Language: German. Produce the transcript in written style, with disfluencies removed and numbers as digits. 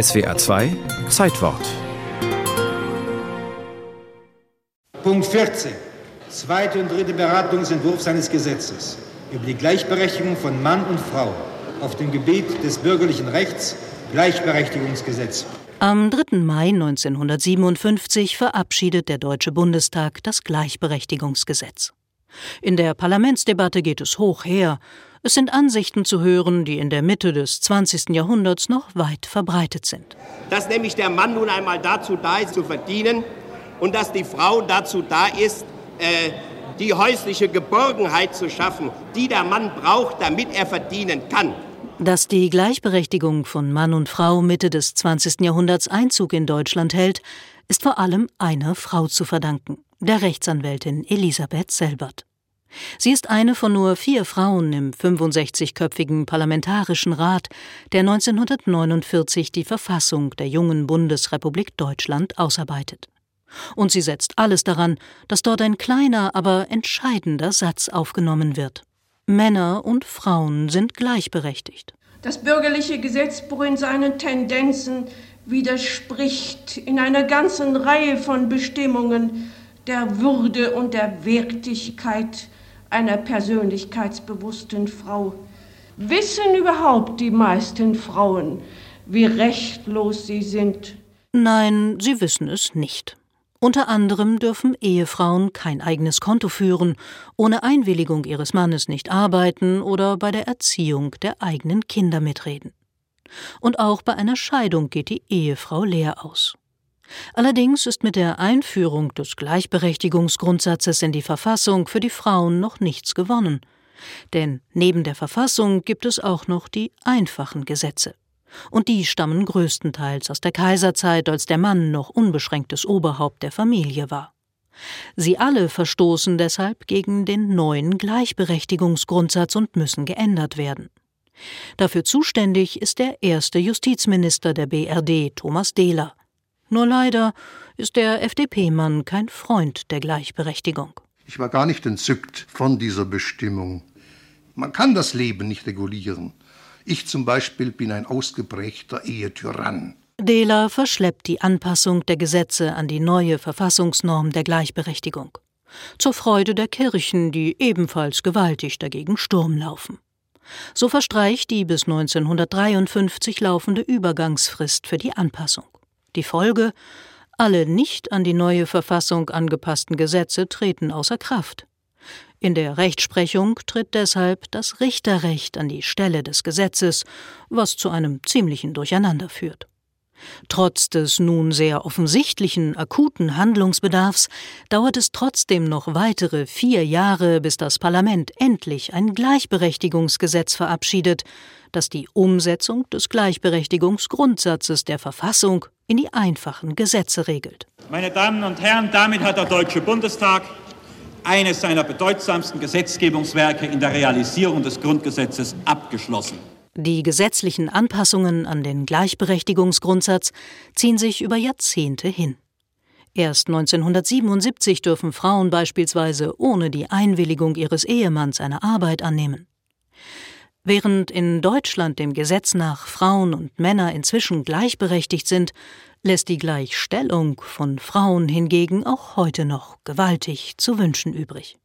SWA 2 Zeitwort. Punkt 14. Zweite und dritte Beratungsentwurf seines Gesetzes über die Gleichberechtigung von Mann und Frau auf dem Gebiet des bürgerlichen Rechts, Gleichberechtigungsgesetz. Am 3. Mai 1957 verabschiedet der Deutsche Bundestag das Gleichberechtigungsgesetz. In der Parlamentsdebatte geht es hoch her. Es sind Ansichten zu hören, die in der Mitte des 20. Jahrhunderts noch weit verbreitet sind. Dass nämlich der Mann nun einmal dazu da ist, zu verdienen, und dass die Frau dazu da ist, die häusliche Geborgenheit zu schaffen, die der Mann braucht, damit er verdienen kann. Dass die Gleichberechtigung von Mann und Frau Mitte des 20. Jahrhunderts Einzug in Deutschland hält, ist vor allem einer Frau zu verdanken, der Rechtsanwältin Elisabeth Selbert. Sie ist eine von nur 4 Frauen im 65-köpfigen Parlamentarischen Rat, der 1949 die Verfassung der jungen Bundesrepublik Deutschland ausarbeitet. Und sie setzt alles daran, dass dort ein kleiner, aber entscheidender Satz aufgenommen wird. Männer und Frauen sind gleichberechtigt. Das bürgerliche Gesetzbuch in seinen Tendenzen widerspricht in einer ganzen Reihe von Bestimmungen der Würde und der Wertigkeit einer persönlichkeitsbewussten Frau. Wissen überhaupt die meisten Frauen, wie rechtlos sie sind? Nein, sie wissen es nicht. Unter anderem dürfen Ehefrauen kein eigenes Konto führen, ohne Einwilligung ihres Mannes nicht arbeiten oder bei der Erziehung der eigenen Kinder mitreden. Und auch bei einer Scheidung geht die Ehefrau leer aus. Allerdings ist mit der Einführung des Gleichberechtigungsgrundsatzes in die Verfassung für die Frauen noch nichts gewonnen. Denn neben der Verfassung gibt es auch noch die einfachen Gesetze. Und die stammen größtenteils aus der Kaiserzeit, als der Mann noch unbeschränktes Oberhaupt der Familie war. Sie alle verstoßen deshalb gegen den neuen Gleichberechtigungsgrundsatz und müssen geändert werden. Dafür zuständig ist der erste Justizminister der BRD, Thomas Dehler. Nur leider ist der FDP-Mann kein Freund der Gleichberechtigung. Ich war gar nicht entzückt von dieser Bestimmung. Man kann das Leben nicht regulieren. Ich zum Beispiel bin ein ausgeprägter Ehetyrann. Dehler verschleppt die Anpassung der Gesetze an die neue Verfassungsnorm der Gleichberechtigung. Zur Freude der Kirchen, die ebenfalls gewaltig dagegen Sturm laufen. So verstreicht die bis 1953 laufende Übergangsfrist für die Anpassung. Die Folge: alle nicht an die neue Verfassung angepassten Gesetze treten außer Kraft. In der Rechtsprechung tritt deshalb das Richterrecht an die Stelle des Gesetzes, was zu einem ziemlichen Durcheinander führt. Trotz des nun sehr offensichtlichen, akuten Handlungsbedarfs dauert es trotzdem noch weitere 4 Jahre, bis das Parlament endlich ein Gleichberechtigungsgesetz verabschiedet, das die Umsetzung des Gleichberechtigungsgrundsatzes der Verfassung in die einfachen Gesetze regelt. Meine Damen und Herren, damit hat der Deutsche Bundestag eines seiner bedeutsamsten Gesetzgebungswerke in der Realisierung des Grundgesetzes abgeschlossen. Die gesetzlichen Anpassungen an den Gleichberechtigungsgrundsatz ziehen sich über Jahrzehnte hin. Erst 1977 dürfen Frauen beispielsweise ohne die Einwilligung ihres Ehemanns eine Arbeit annehmen. Während in Deutschland dem Gesetz nach Frauen und Männer inzwischen gleichberechtigt sind, lässt die Gleichstellung von Frauen hingegen auch heute noch gewaltig zu wünschen übrig.